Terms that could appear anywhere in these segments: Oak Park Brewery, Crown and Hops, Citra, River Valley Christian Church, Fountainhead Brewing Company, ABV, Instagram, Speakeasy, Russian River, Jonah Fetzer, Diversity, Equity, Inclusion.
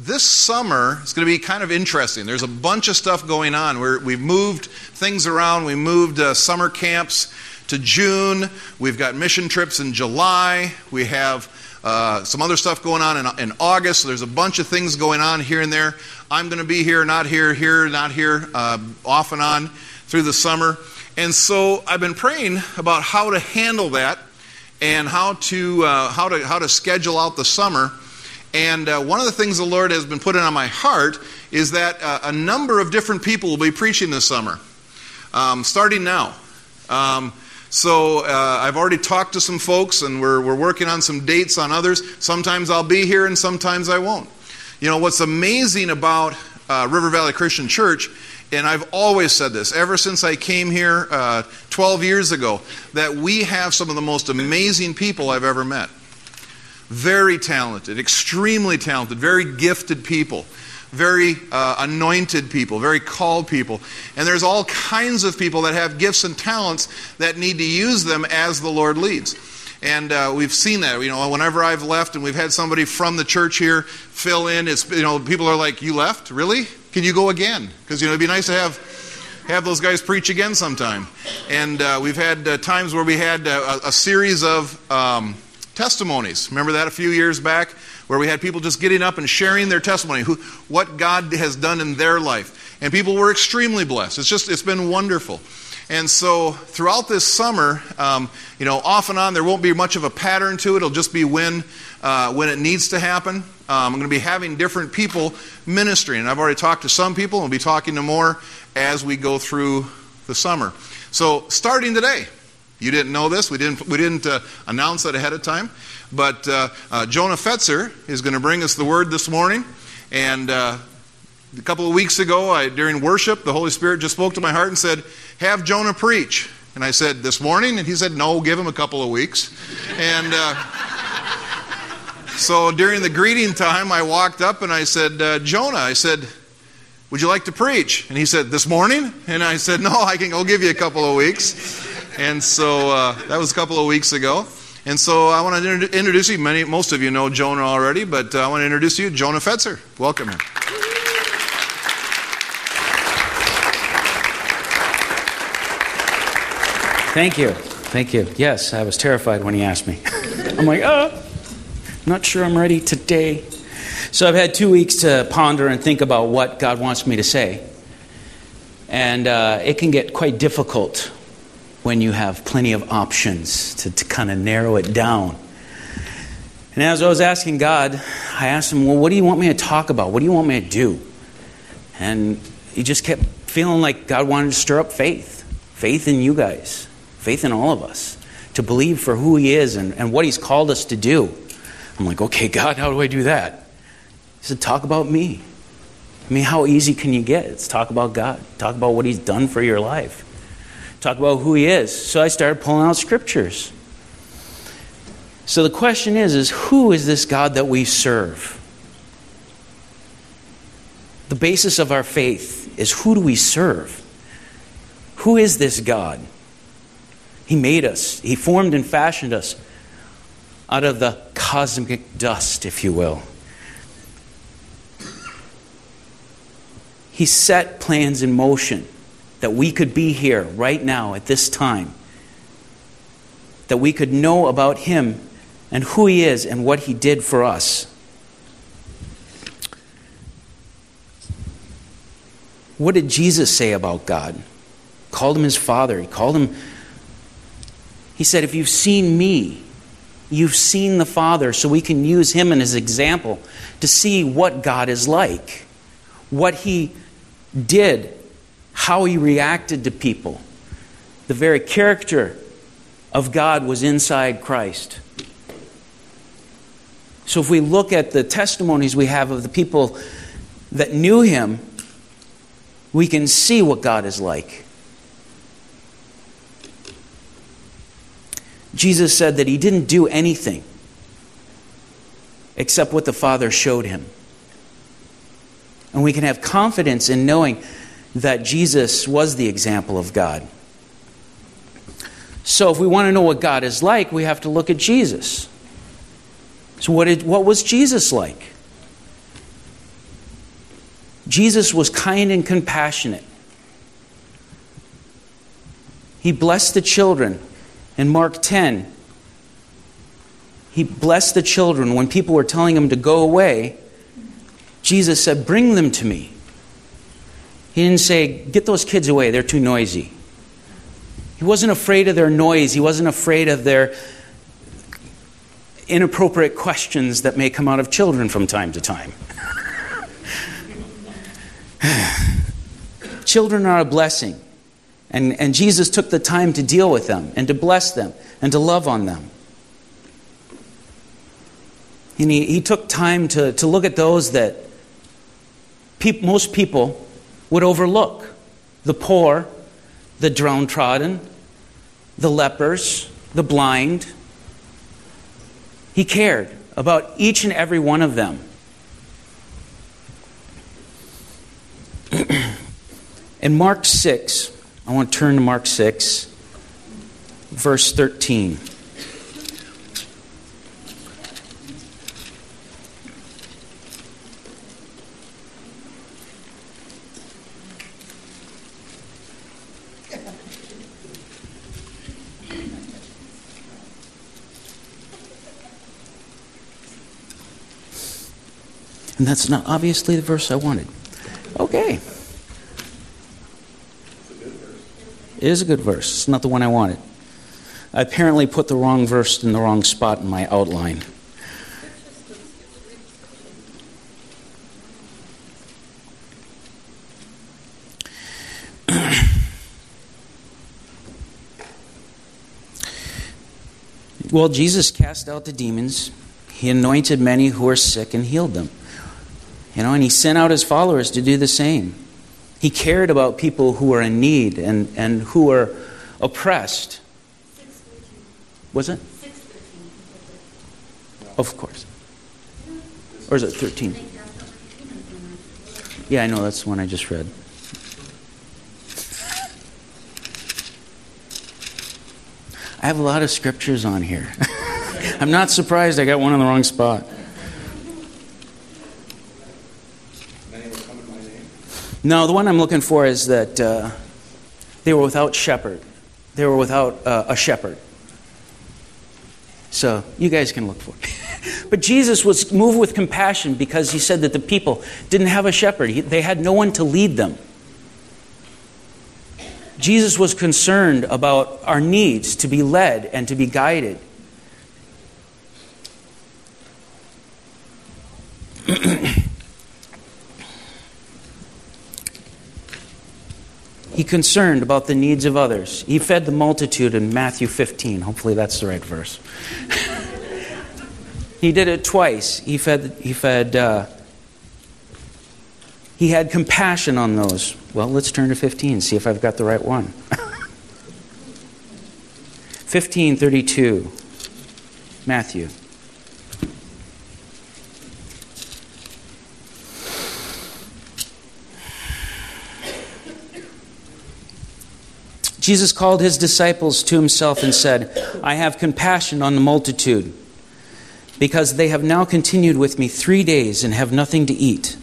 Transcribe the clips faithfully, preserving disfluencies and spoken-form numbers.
This summer is going to be kind of interesting. There's a bunch of stuff going on. We're, we've moved things around. We moved uh, summer camps to June. We've got mission trips in July. We have uh, some other stuff going on in, in August. So there's a bunch of things going on here and there. I'm going to be here, not here, here, not here, uh, off and on through the summer. And so I've been praying about how to handle that and how to uh, how to how to schedule out the summer. And uh, one of the things the Lord has been putting on my heart is that uh, a number of different people will be preaching this summer, um, starting now. Um, so uh, I've already talked to some folks, and we're we're working on some dates on others. Sometimes I'll be here, and sometimes I won't. You know, what's amazing about uh, River Valley Christian Church, and I've always said this, ever since I came here uh, twelve years ago, that we have some of the most amazing people I've ever met. Very talented, extremely talented, very gifted people, very uh, anointed people, very called people. And there's all kinds of people that have gifts and talents that need to use them as the Lord leads. And uh, we've seen that. You know, whenever I've left and we've had somebody from the church here fill in, it's, you know, people are like, "You left? Really? Can you go again?" Because, you know, it'd be nice to have have those guys preach again sometime. And uh, we've had uh, times where we had uh, a, a series of Um, testimonies. Remember that a few years back where we had people just getting up and sharing their testimony, who, what God has done in their life. And people were extremely blessed. It's just, it's been wonderful. And so throughout this summer, um, you know, off and on, there won't be much of a pattern to it. It'll just be when, uh, when it needs to happen. Um, I'm going to be having different people ministering. And I've already talked to some people, and we'll be talking to more as we go through the summer. So starting today, you didn't know this. We didn't, we didn't uh, announce that ahead of time. But uh, uh, Jonah Fetzer is going to bring us the word this morning. And uh, a couple of weeks ago, I, during worship, the Holy Spirit just spoke to my heart and said, "Have Jonah preach." And I said, "This morning?" And he said, "No, give him a couple of weeks." And uh, so during the greeting time, I walked up and I said, uh, "Jonah," I said, "would you like to preach?" And he said, "This morning?" And I said, "No, I can go give you a couple of weeks." And so uh, that was a couple of weeks ago. And so I want to introduce you. Many, most of you know Jonah already, but uh, I want to introduce you, Jonah Fetzer. Welcome here. Thank you. Thank you. Yes, I was terrified when he asked me. I'm like, oh, I'm not sure I'm ready today. So I've had two weeks to ponder and think about what God wants me to say. And uh, it can get quite difficult when you have plenty of options to, to kind of narrow it down. And as I was asking God, I asked him, well, what do you want me to talk about? What do you want me to do? And he just kept feeling like God wanted to stir up faith. Faith in you guys. Faith in all of us. To believe for who he is and, and what he's called us to do. I'm like, okay, God, how do I do that? He said, talk about me. I mean, how easy can you get? It's talk about God. Talk about what he's done for your life. Talk about who he is. So I started pulling out scriptures. So the question is, is who is this God that we serve? The basis of our faith is, who do we serve? Who is this God? He made us. He formed and fashioned us out of the cosmic dust, if you will. He set plans in motion that we could be here right now at this time, that we could know about him and who he is and what he did for us. What did Jesus say about God? He called him his Father. He called him, he said, if you've seen me, you've seen the Father. So we can use him and his example to see what God is like, what he did, how he reacted to people. The very character of God was inside Christ. So if we look at the testimonies we have of the people that knew him, we can see what God is like. Jesus said that he didn't do anything except what the Father showed him. And we can have confidence in knowing that Jesus was the example of God. So if we want to know what God is like, we have to look at Jesus. So what did, what was Jesus like? Jesus was kind and compassionate. He blessed the children. In Mark ten, he blessed the children. When people were telling him to go away, Jesus said, "Bring them to me." He didn't say, "Get those kids away, they're too noisy." He wasn't afraid of their noise. He wasn't afraid of their inappropriate questions that may come out of children from time to time. Children are a blessing. And, and Jesus took the time to deal with them and to bless them and to love on them. And he, he took time to, to look at those that pe- most people would overlook. The poor, the downtrodden, the lepers, the blind. He cared about each and every one of them. In Mark six, I want to turn to Mark six, verse thirteen. And that's not obviously the verse I wanted. Okay. It is a good verse. It's not the one I wanted. I apparently put the wrong verse in the wrong spot in my outline. Well, Jesus cast out the demons. He anointed many who were sick and healed them. You know, and he sent out his followers to do the same. He cared about people who were in need and, and who were oppressed. Was it? Of course. Or is it thirteen? Yeah, I know, that's the one I just read. I have a lot of scriptures on here. I'm not surprised I got one in the wrong spot. No, the one I'm looking for is that uh, they were without shepherd. They were without uh, a shepherd. So you guys can look for it. But Jesus was moved with compassion because he said that the people didn't have a shepherd. He, they had no one to lead them. Jesus was concerned about our needs to be led and to be guided. He concerned about the needs of others. He fed the multitude in Matthew fifteen. Hopefully that's the right verse. He did it twice. He fed. He fed. Uh, he had compassion on those. Well, let's turn to fifteen. See if I've got the right one. fifteen thirty-two, Matthew. Jesus called his disciples to himself and said, "I have compassion on the multitude, because they have now continued with me three days and have nothing to eat.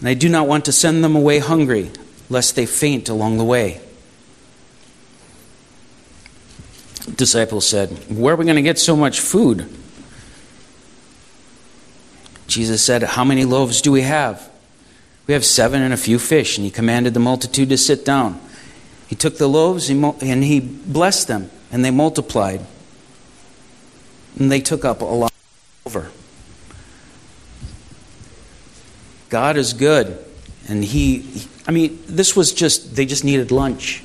And I do not want to send them away hungry, lest they faint along the way." The disciples said, "Where are we going to get so much food?" Jesus said, "How many loaves do we have? We have seven and a few fish." And he commanded the multitude to sit down. He took the loaves and he blessed them, and they multiplied. And they took up a lot over. God is good. And he, I mean, this was just, they just needed lunch.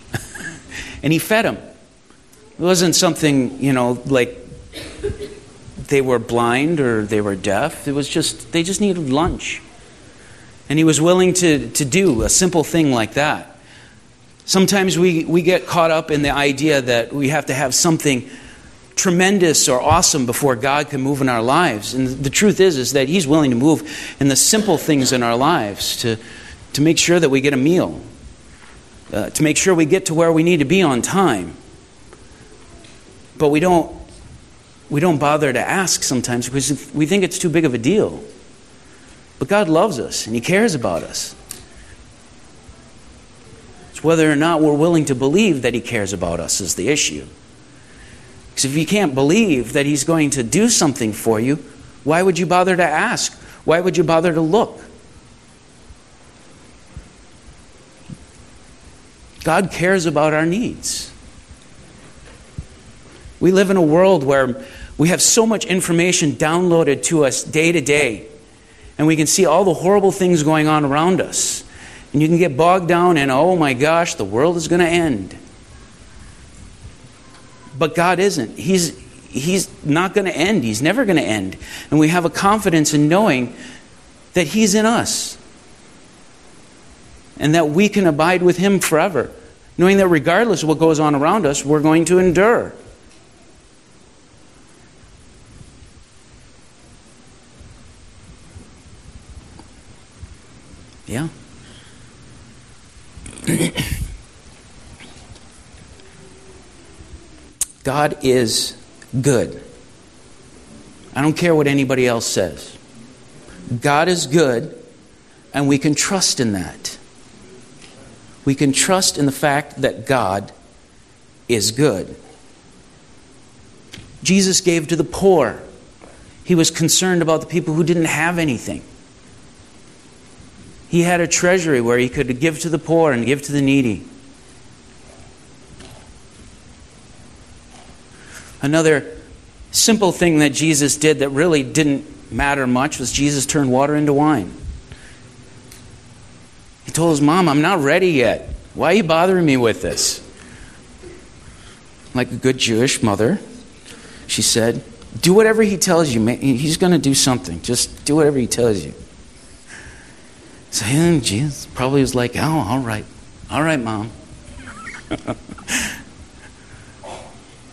And he fed them. It wasn't something, you know, like they were blind or they were deaf. It was just, they just needed lunch. And he was willing to, to do a simple thing like that. Sometimes we, we get caught up in the idea that we have to have something tremendous or awesome before God can move in our lives. And the truth is, is that he's willing to move in the simple things in our lives to, to make sure that we get a meal, uh, to make sure we get to where we need to be on time. But we don't, we don't bother to ask sometimes because we think it's too big of a deal. But God loves us and He cares about us. It's whether or not we're willing to believe that He cares about us is the issue. Because if you can't believe that He's going to do something for you, why would you bother to ask? Why would you bother to look? God cares about our needs. We live in a world where we have so much information downloaded to us day to day, and we can see all the horrible things going on around us. And you can get bogged down in, oh my gosh, the world is going to end. But God isn't. He's, he's not going to end. He's never going to end. And we have a confidence in knowing that He's in us, and that we can abide with Him forever, knowing that regardless of what goes on around us, we're going to endure. Yeah. God is good. I don't care what anybody else says. God is good, and we can trust in that. We can trust in the fact that God is good. Jesus gave to the poor. He was concerned about the people who didn't have anything. He had a treasury where He could give to the poor and give to the needy. Another simple thing that Jesus did that really didn't matter much was Jesus turned water into wine. He told his mom, I'm not ready yet. Why are you bothering me with this? Like a good Jewish mother, she said, do whatever He tells you. He's going to do something. Just do whatever He tells you. So then Jesus probably was like, oh, all right. All right, Mom.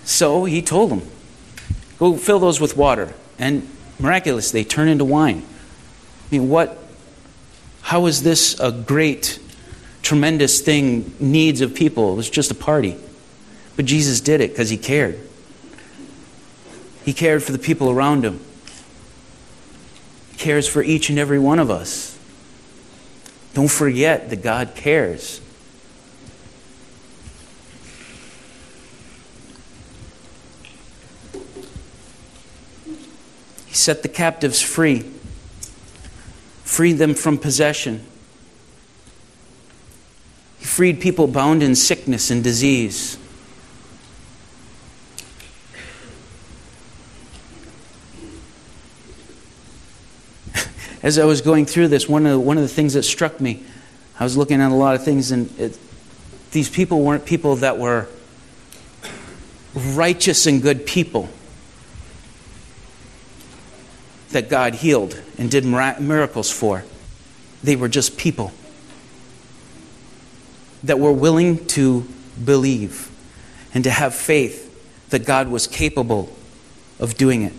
So he told them, go fill those with water. And miraculously, they turn into wine. I mean, what? How is this a great, tremendous thing, needs of people? It was just a party. But Jesus did it because He cared. He cared for the people around Him. He cares for each and every one of us. Don't forget that God cares. He set the captives free, freed them from possession. He freed people bound in sickness and disease. As I was going through this, one of the, one of the things that struck me, I was looking at a lot of things, and it, these people weren't people that were righteous and good people that God healed and did miracles for. They were just people that were willing to believe and to have faith that God was capable of doing it.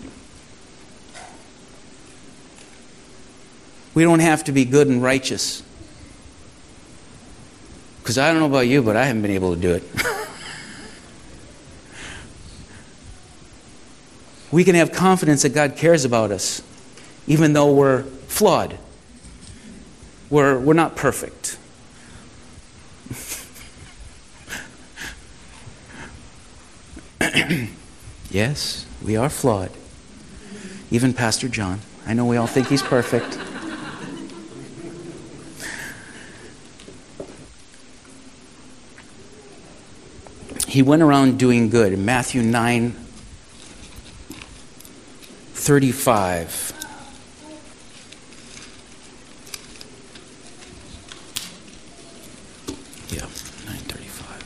We don't have to be good and righteous. Because I don't know about you, but I haven't been able to do it. We can have confidence that God cares about us, even though we're flawed. We're, we're not perfect. Yes, we are flawed. Even Pastor John. I know we all think he's perfect. He went around doing good. In Matthew nine thirty-five. Yeah, nine thirty-five.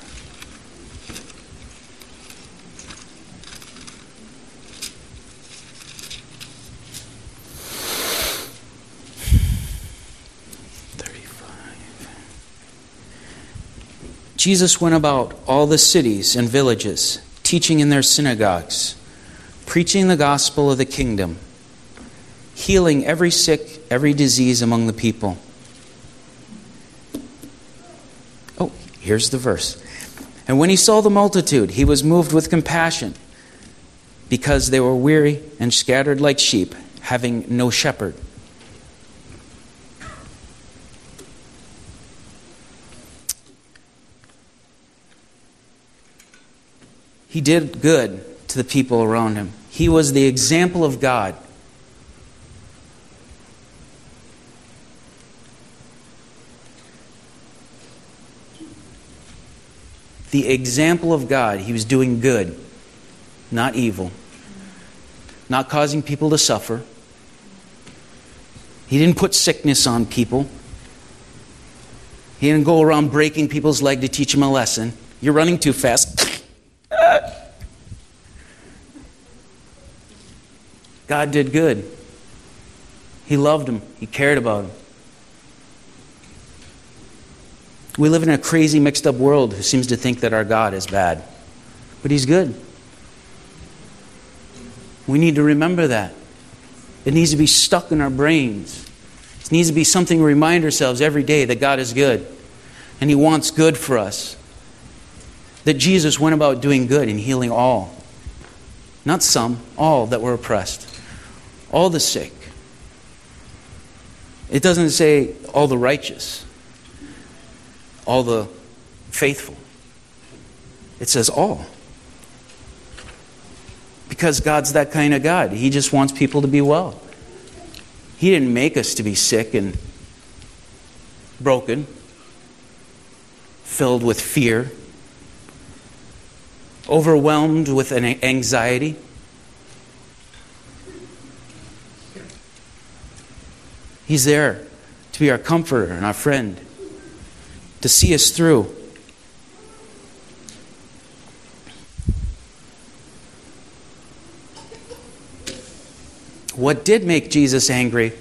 Jesus went about all the cities and villages, teaching in their synagogues, preaching the gospel of the kingdom, healing every sick, every disease among the people. Oh, here's the verse. And when He saw the multitude, He was moved with compassion, because they were weary and scattered like sheep, having no shepherd. He did good to the people around him. He was the example of God. The example of God. He was doing good, not evil. Not causing people to suffer. He didn't put sickness on people. He didn't go around breaking people's leg to teach them a lesson. You're running too fast. God did good. He loved him. He cared about him. We live in a crazy, mixed-up world who seems to think that our God is bad. But he's good. We need to remember that. It needs to be stuck in our brains. It needs to be something we remind ourselves every day, that God is good. And he wants good for us. That Jesus went about doing good and healing all. Not some, all that were oppressed. All the sick. It doesn't say all the righteous. All the faithful. It says all. Because God's that kind of God. He just wants people to be well. He didn't make us to be sick and broken, filled with fear, overwhelmed with an anxiety. He's there to be our comforter and our friend, to see us through. What did make Jesus angry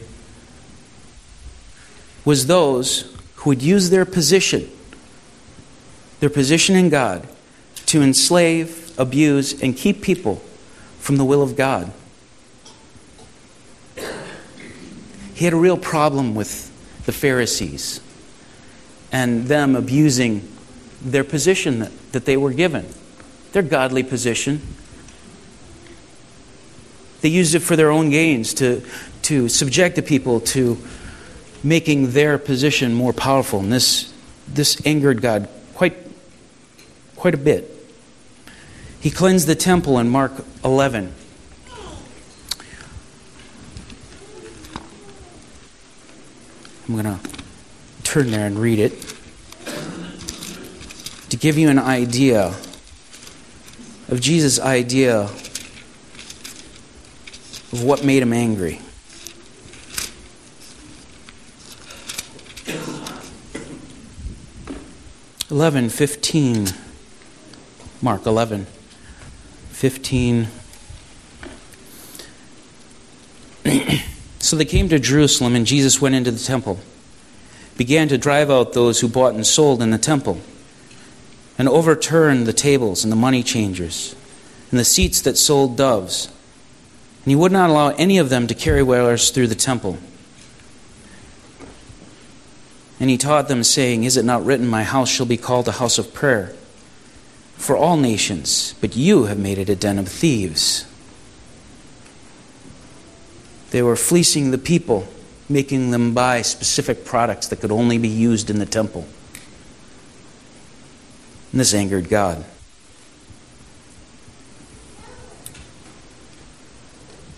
was those who would use their position, their position in God, to enslave, abuse, and keep people from the will of God. He had a real problem with the Pharisees and them abusing their position that, that they were given, their godly position. They used it for their own gains, to, to subject the people to making their position more powerful. And this, this angered God quite, quite a bit. He cleansed the temple in Mark eleven. I'm going to turn there and read it to give you an idea of Jesus' idea of what made him angry. eleven fifteen. Mark eleven fifteen. So they came to Jerusalem, and Jesus went into the temple, began to drive out those who bought and sold in the temple, and overturned the tables and the money changers, and the seats that sold doves. And he would not allow any of them to carry wares through the temple. And he taught them, saying, "Is it not written, my house shall be called a house of prayer for all nations, but you have made it a den of thieves?" They were fleecing the people, making them buy specific products that could only be used in the temple. And this angered God.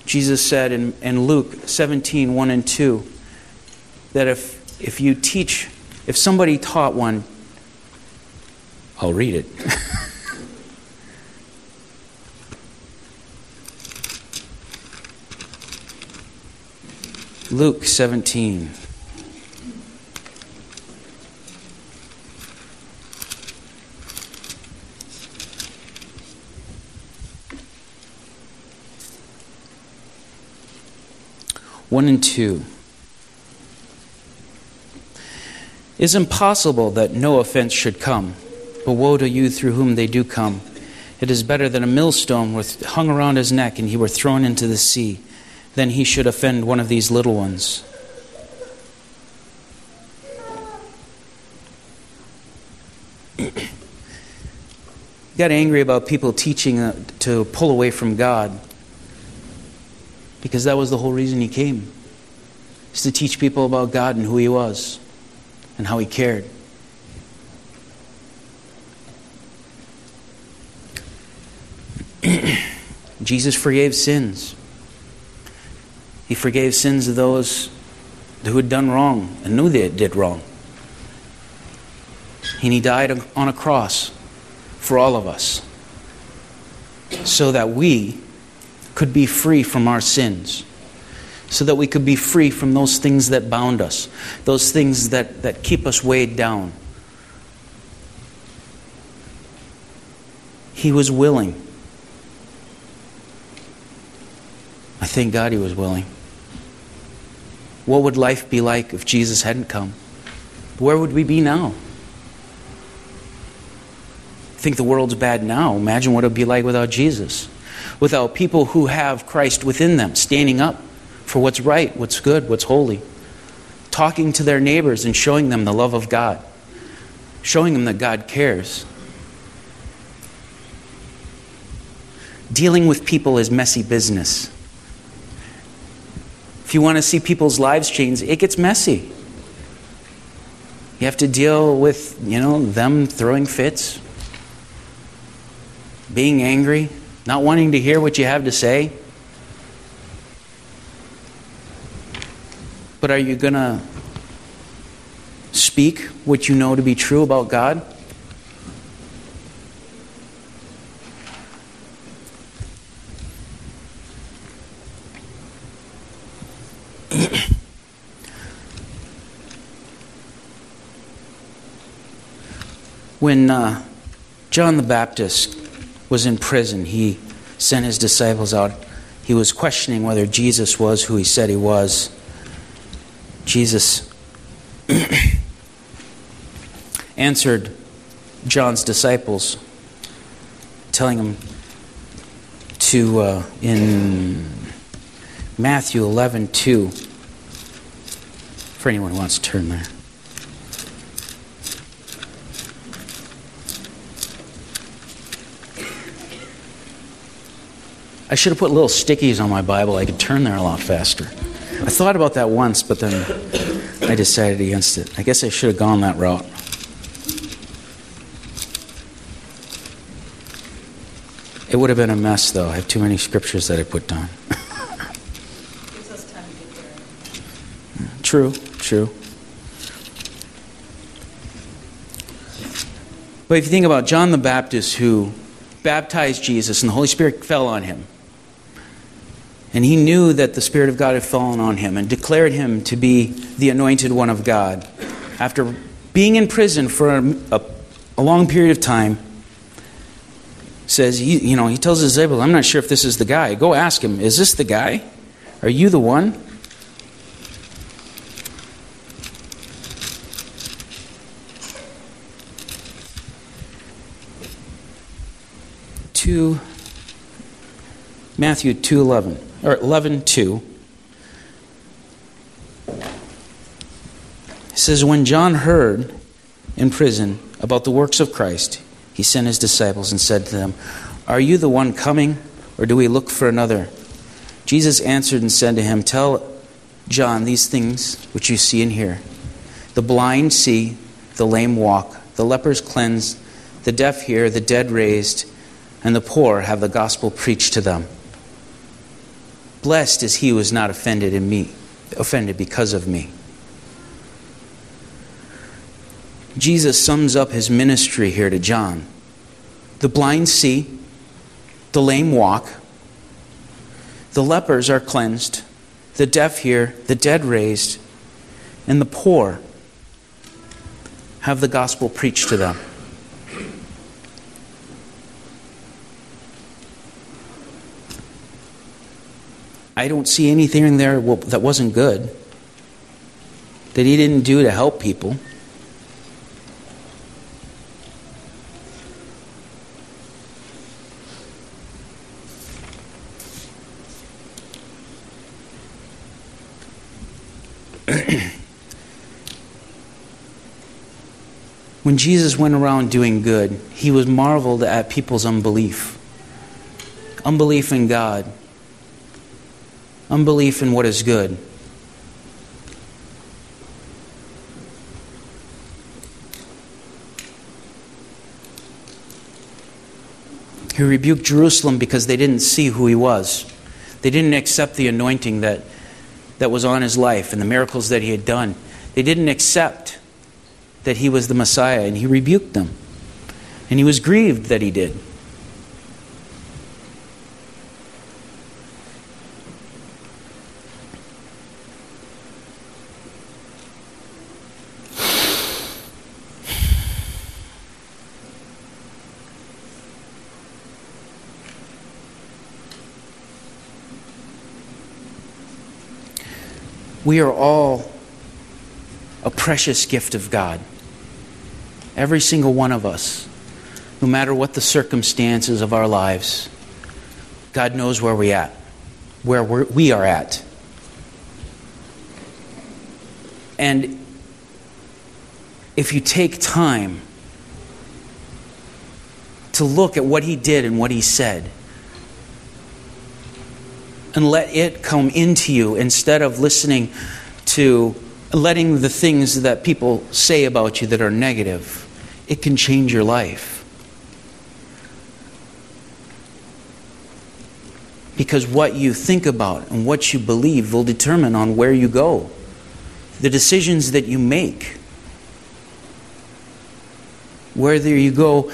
Jesus said in, in Luke seventeen, one and two, that if if you teach, if somebody taught one, I'll read it. Luke seventeen. one and two. It is impossible that no offense should come, but woe to you through whom they do come. It is better that a millstone were hung around his neck and he were thrown into the sea than he should offend one of these little ones. He got angry about people teaching to pull away from God, because that was the whole reason he came. Is to teach people about God and who he was and how he cared. Jesus forgave sins. He forgave sins of those who had done wrong and knew they did wrong. And he died on a cross for all of us so that we could be free from our sins, so that we could be free from those things that bound us, those things that, that keep us weighed down. He was willing. I thank God he was willing. What would life be like if Jesus hadn't come? Where would we be now? I think the world's bad now. Imagine what it would be like without Jesus, without people who have Christ within them, standing up for what's right, what's good, what's holy, talking to their neighbors and showing them the love of God, showing them that God cares, dealing with people is messy business. If you want to see people's lives change, it gets messy. You have to deal with, you know, them throwing fits, being angry, not wanting to hear what you have to say. But are you going to speak what you know to be true about God? When uh, John the Baptist was in prison, he sent his disciples out. He was questioning whether Jesus was who he said he was. Jesus answered John's disciples, telling them to, uh, in Matthew eleven two, for anyone who wants to turn there. I should have put little stickies on my Bible. I could turn there a lot faster. I thought about that once, but then I decided against it. I guess I should have gone that route. It would have been a mess, though. I have too many scriptures that I put down. Gives us time to get there. True, true. But if you think about John the Baptist, who baptized Jesus and the Holy Spirit fell on him, and he knew that the Spirit of God had fallen on him and declared him to be the anointed one of God. After being in prison for a, a, a long period of time, says, you, you know, he tells his disciples, I'm not sure if this is the guy. Go ask him, is this the guy? Are you the one? two Matthew two eleven or eleven two. It says, when John heard in prison about the works of Christ, he sent his disciples and said to them, are you the one coming, or do we look for another? Jesus answered and said to him, tell John these things which you see and hear. The blind see, the lame walk, the lepers cleansed, the deaf hear, the dead raised, and the poor have the gospel preached to them. Blessed is he who is not offended in me, offended because of me. Jesus sums up his ministry here to John. The blind see, the lame walk, the lepers are cleansed, the deaf hear, the dead raised, and the poor have the gospel preached to them. I don't see anything in there that wasn't good, that he didn't do to help people. When Jesus went around doing good, he was marveled at people's unbelief. Unbelief in God. Unbelief in what is good. He rebuked Jerusalem because they didn't see who he was. They didn't accept the anointing that, that was on his life and the miracles that he had done. They didn't accept that he was the Messiah, and he rebuked them. And he was grieved that he did. We are all a precious gift of God. Every single one of us, no matter what the circumstances of our lives, God knows where we at, where we're, we are at. And if you take time to look at what he did and what he said, and let it come into you instead of listening to, letting the things that people say about you that are negative, it can change your life. Because what you think about and what you believe will determine on where you go, the decisions that you make, whether you go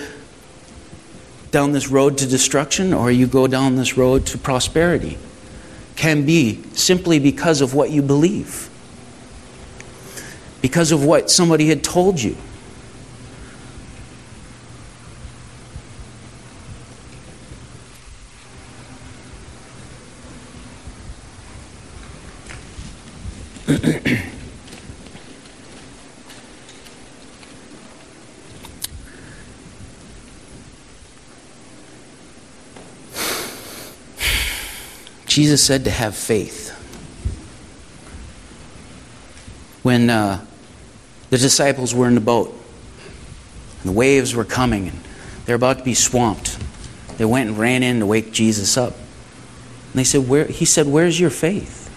down this road to destruction or you go down this road to prosperity. Can be simply because of what you believe, because of what somebody had told you. Jesus said to have faith. When uh, the disciples were in the boat, and the waves were coming, and they're about to be swamped, they went and ran in to wake Jesus up. And they said, "Where?" He said, "Where's your faith?"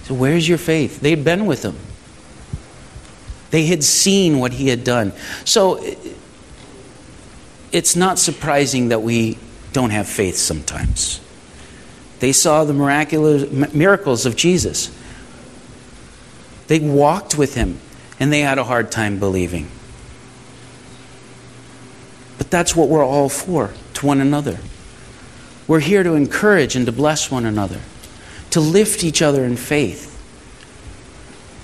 He said, "Where's your faith?" They had been with him. They had seen what he had done. So it's not surprising that we don't have faith sometimes. They saw the miraculous miracles of Jesus. They walked with him, and they had a hard time believing. But that's what we're all for, to one another. We're here to encourage and to bless one another, to lift each other in faith.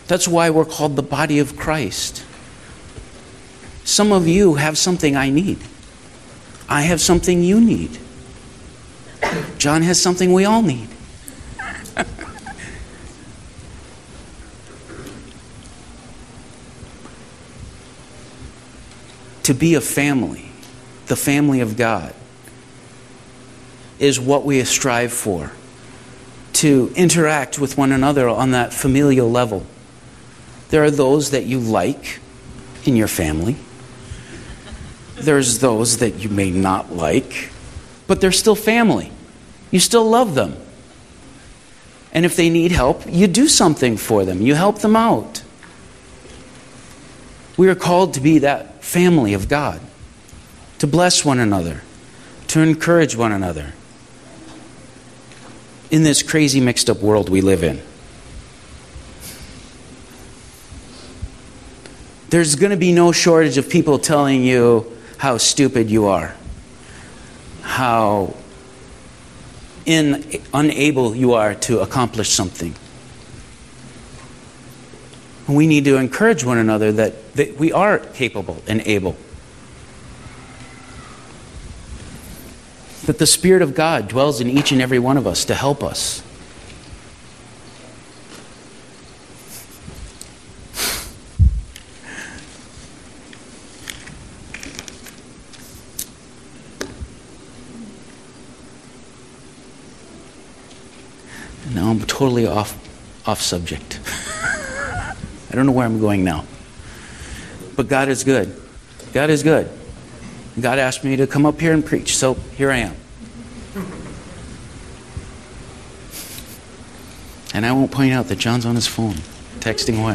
That's why we're called the body of Christ. Some of you have something I need. I have something you need. John has something we all need. To be a family, the family of God, is what we strive for. To interact with one another on that familial level. There are those that you like in your family. There's those that you may not like, but they're still family. You still love them. And if they need help, you do something for them. You help them out. We are called to be that family of God, to bless one another, to encourage one another in this crazy, mixed-up world we live in. There's going to be no shortage of people telling you how stupid you are, how In, unable you are to accomplish something. We need to encourage one another that, that we are capable and able. That the Spirit of God dwells in each and every one of us to help us. Now I'm totally off off subject. I don't know where I'm going now. But God is good. God is good. God asked me to come up here and preach, so here I am. And I won't point out that John's on his phone, texting away.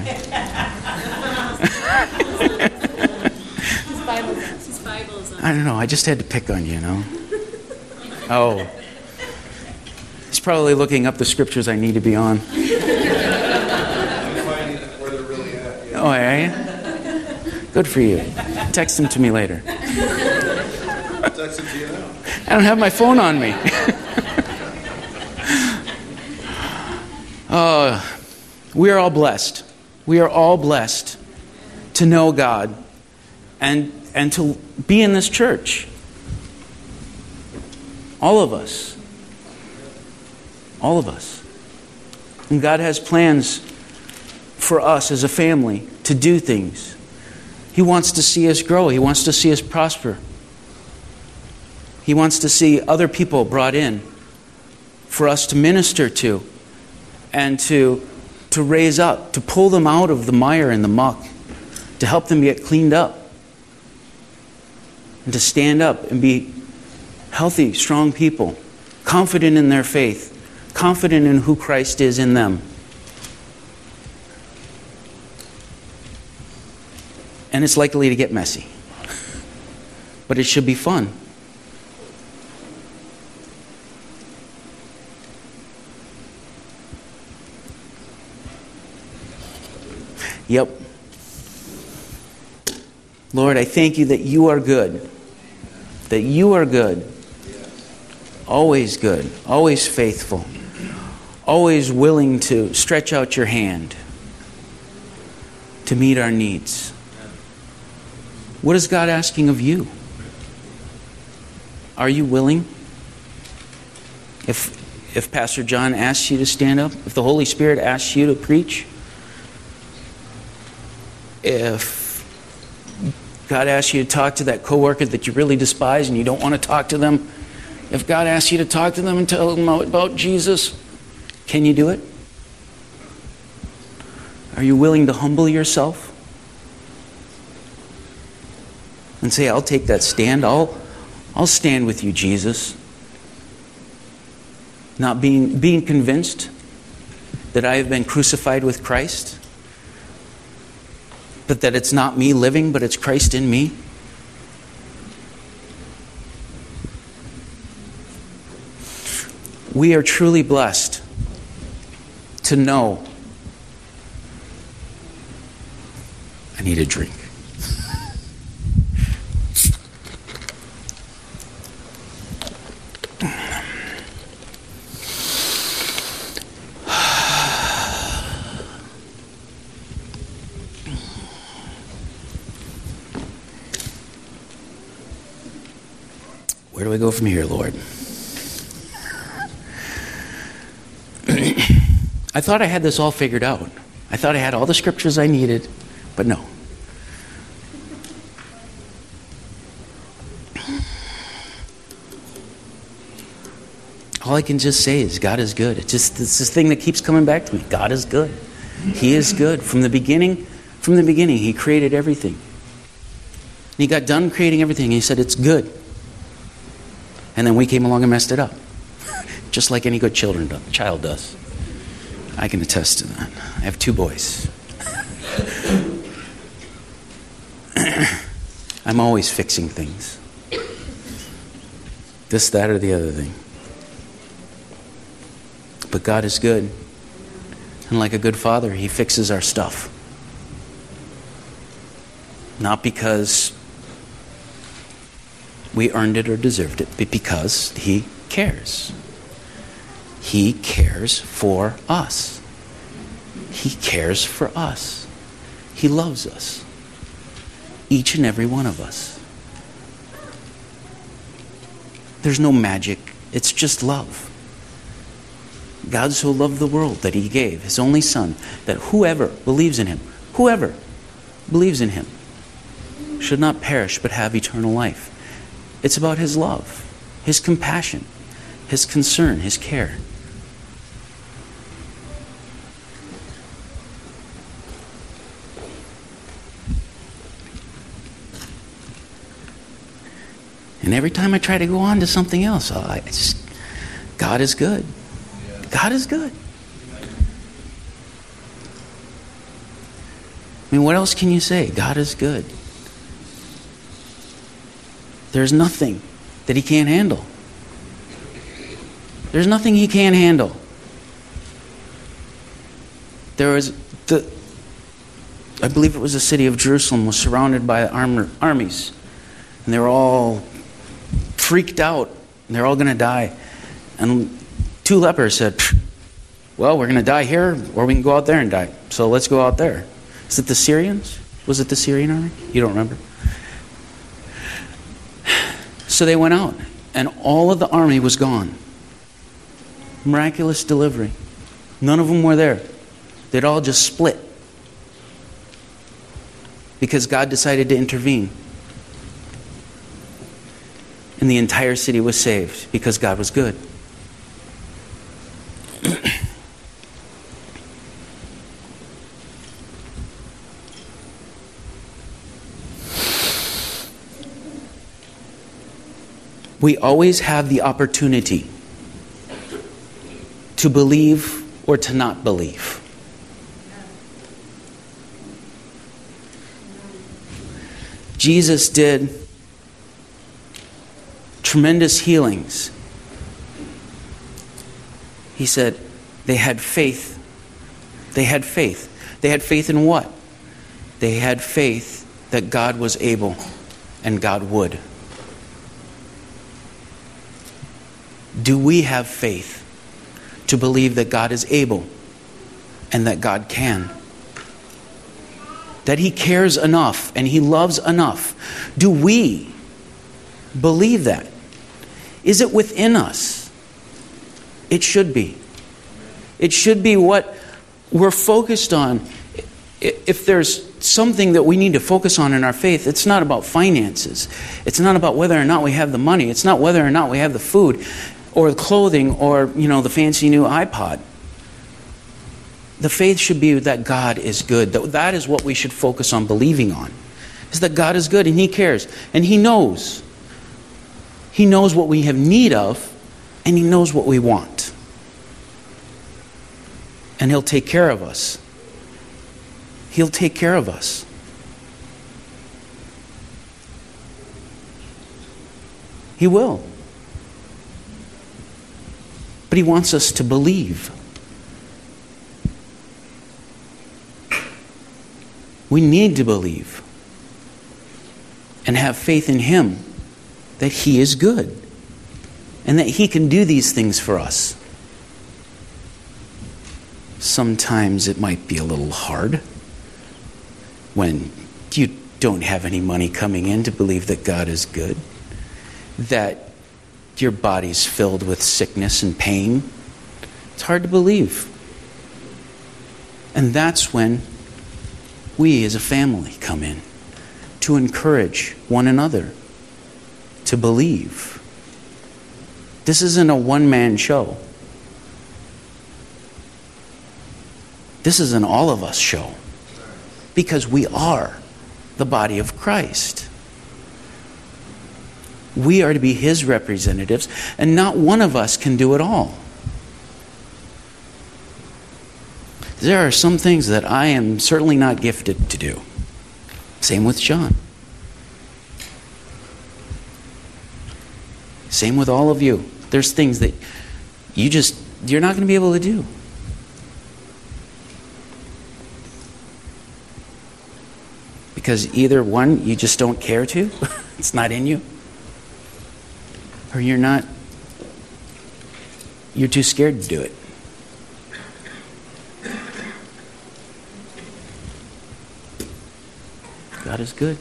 His Bible's on. I don't know, I just had to pick on you, you know? Oh. He's probably looking up the scriptures I need to be on. I'm finding where they're really at. Yeah. Oh, are you? Good for you. Text them to me later. Text them to you now. I don't have my phone on me. Uh, we are all blessed. We are all blessed to know God and and to be in this church. All of us. All of us. And God has plans for us as a family to do things. He wants to see us grow. He wants to see us prosper. He wants to see other people brought in for us to minister to and to, to raise up, to pull them out of the mire and the muck, to help them get cleaned up, and to stand up and be healthy, strong people, confident in their faith, confident in who Christ is in them. And it's likely to get messy. But it should be fun. Yep. Lord, I thank you that you are good. That you are good. Always good. Always faithful. Always willing to stretch out your hand to meet our needs. What is God asking of you? Are you willing? If if Pastor John asks you to stand up, if the Holy Spirit asks you to preach, if God asks you to talk to that coworker that you really despise and you don't want to talk to them, if God asks you to talk to them and tell them about Jesus, can you do it? Are you willing to humble yourself? And say, I'll take that stand. I'll, I'll stand with you, Jesus. Not being, being convinced that I have been crucified with Christ, but that it's not me living, but it's Christ in me. We are truly blessed to know. I need a drink. Where do I go from here, Lord? I thought I had this all figured out. I thought I had all the scriptures I needed, but no. All I can just say is God is good. It's just it's this thing that keeps coming back to me. God is good. He is good. From the beginning, from the beginning, He created everything. And He got done creating everything, and He said, it's good. And then we came along and messed it up. Just like any good children, child does. I can attest to that. I have two boys. I'm always fixing things. This, that, or the other thing. But God is good. And like a good father, He fixes our stuff. Not because we earned it or deserved it, but because He cares. He cares for us. He cares for us. He loves us. Each and every one of us. There's no magic. It's just love. God so loved the world that He gave His only Son, that whoever believes in Him, whoever believes in Him, should not perish but have eternal life. It's about His love, His compassion, His concern, His care. And every time I try to go on to something else, I just, God is good. God is good. I mean, what else can you say? God is good. There's nothing that he can't handle. There's nothing he can't handle. There was the, I believe it was the city of Jerusalem was surrounded by armor, armies, and they were all freaked out. And they're all going to die. And two lepers said, well, we're going to die here, or we can go out there and die. So let's go out there. Is it the Syrians? Was it the Syrian army? You don't remember. So they went out, and all of the army was gone. Miraculous delivery. None of them were there. They'd all just split because God decided to intervene. And the entire city was saved because God was good. We always have the opportunity to believe or to not believe. Jesus did tremendous healings. He said they had faith. They had faith. They had faith in what? They had faith that God was able and God would. Do we have faith to believe that God is able and that God can? That He cares enough and He loves enough. Do we believe that? Is it within us? It should be. It should be what we're focused on. If there's something that we need to focus on in our faith, it's not about finances. It's not about whether or not we have the money. It's not whether or not we have the food or the clothing or, you know, the fancy new iPod. The faith should be that God is good. That is what we should focus on believing on, is that God is good and He cares and He knows. He knows what we have need of, and He knows what we want. And He'll take care of us. He'll take care of us. He will. But He wants us to believe. We need to believe and have faith in Him that He is good and that He can do these things for us. Sometimes it might be a little hard when you don't have any money coming in to believe that God is good, that your body's filled with sickness and pain. It's hard to believe. And that's when we as a family come in to encourage one another to believe. This isn't a one-man show. This is an all-of-us show, because we are the body of Christ. We are to be His representatives, and not one of us can do it all. There are some things that I am certainly not gifted to do. Same with John. Same with all of you. There's things that you just, you're not going to be able to do. Because either one, you just don't care to, it's not in you, or you're not, you're too scared to do it. God is good.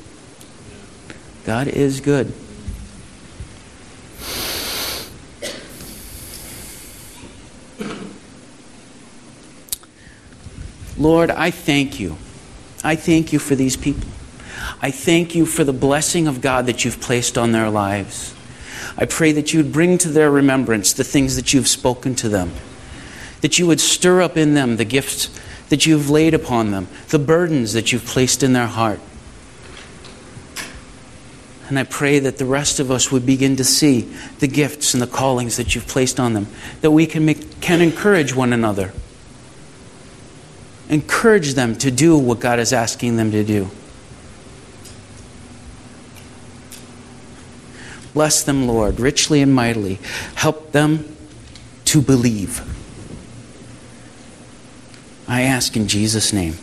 God is good. Lord, I thank you. I thank you for these people. I thank you for the blessing of God that you've placed on their lives. I pray that you would bring to their remembrance the things that you've spoken to them, that you would stir up in them the gifts that you've laid upon them, the burdens that you've placed in their heart. And I pray that the rest of us would begin to see the gifts and the callings that you've placed on them, that we can make, can encourage one another. Encourage them to do what God is asking them to do. Bless them, Lord, richly and mightily. Help them to believe. I ask in Jesus' name.